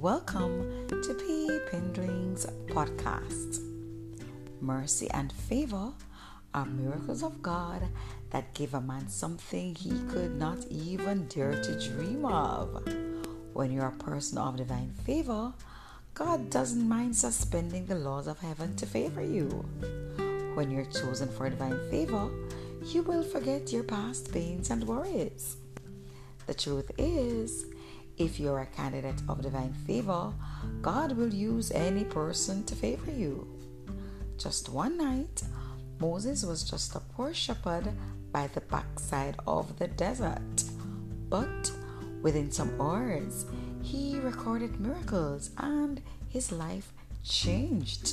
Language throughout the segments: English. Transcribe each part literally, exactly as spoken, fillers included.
Welcome to Peepindling's podcast. Mercy and favor are miracles of God that give a man something he could not even dare to dream of. When you're a person of divine favor, God doesn't mind suspending the laws of heaven to favor you. When you're chosen for divine favor, you will forget your past pains and worries. The truth is, if you're a candidate of divine favor, God will use any person to favor you. Just one night, Moses was just a poor shepherd by the backside of the desert. But within some hours, he recorded miracles and his life changed.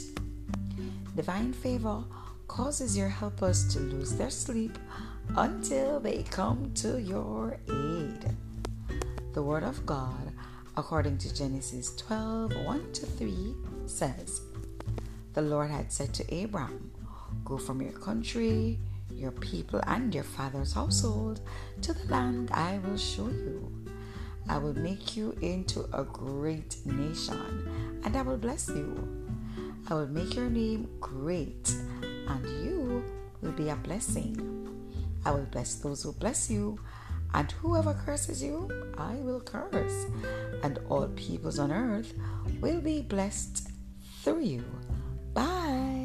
Divine favor causes your helpers to lose their sleep until they come to your aid. The Word of God, according to Genesis twelve, one to three, says, "The Lord had said to Abram, 'Go from your country, your people, and your father's household to the land I will show you. I will make you into a great nation, and I will bless you. I will make your name great, and you will be a blessing. I will bless those who bless you, and whoever curses you, I will curse, and all peoples on earth will be blessed through you.'" Bye.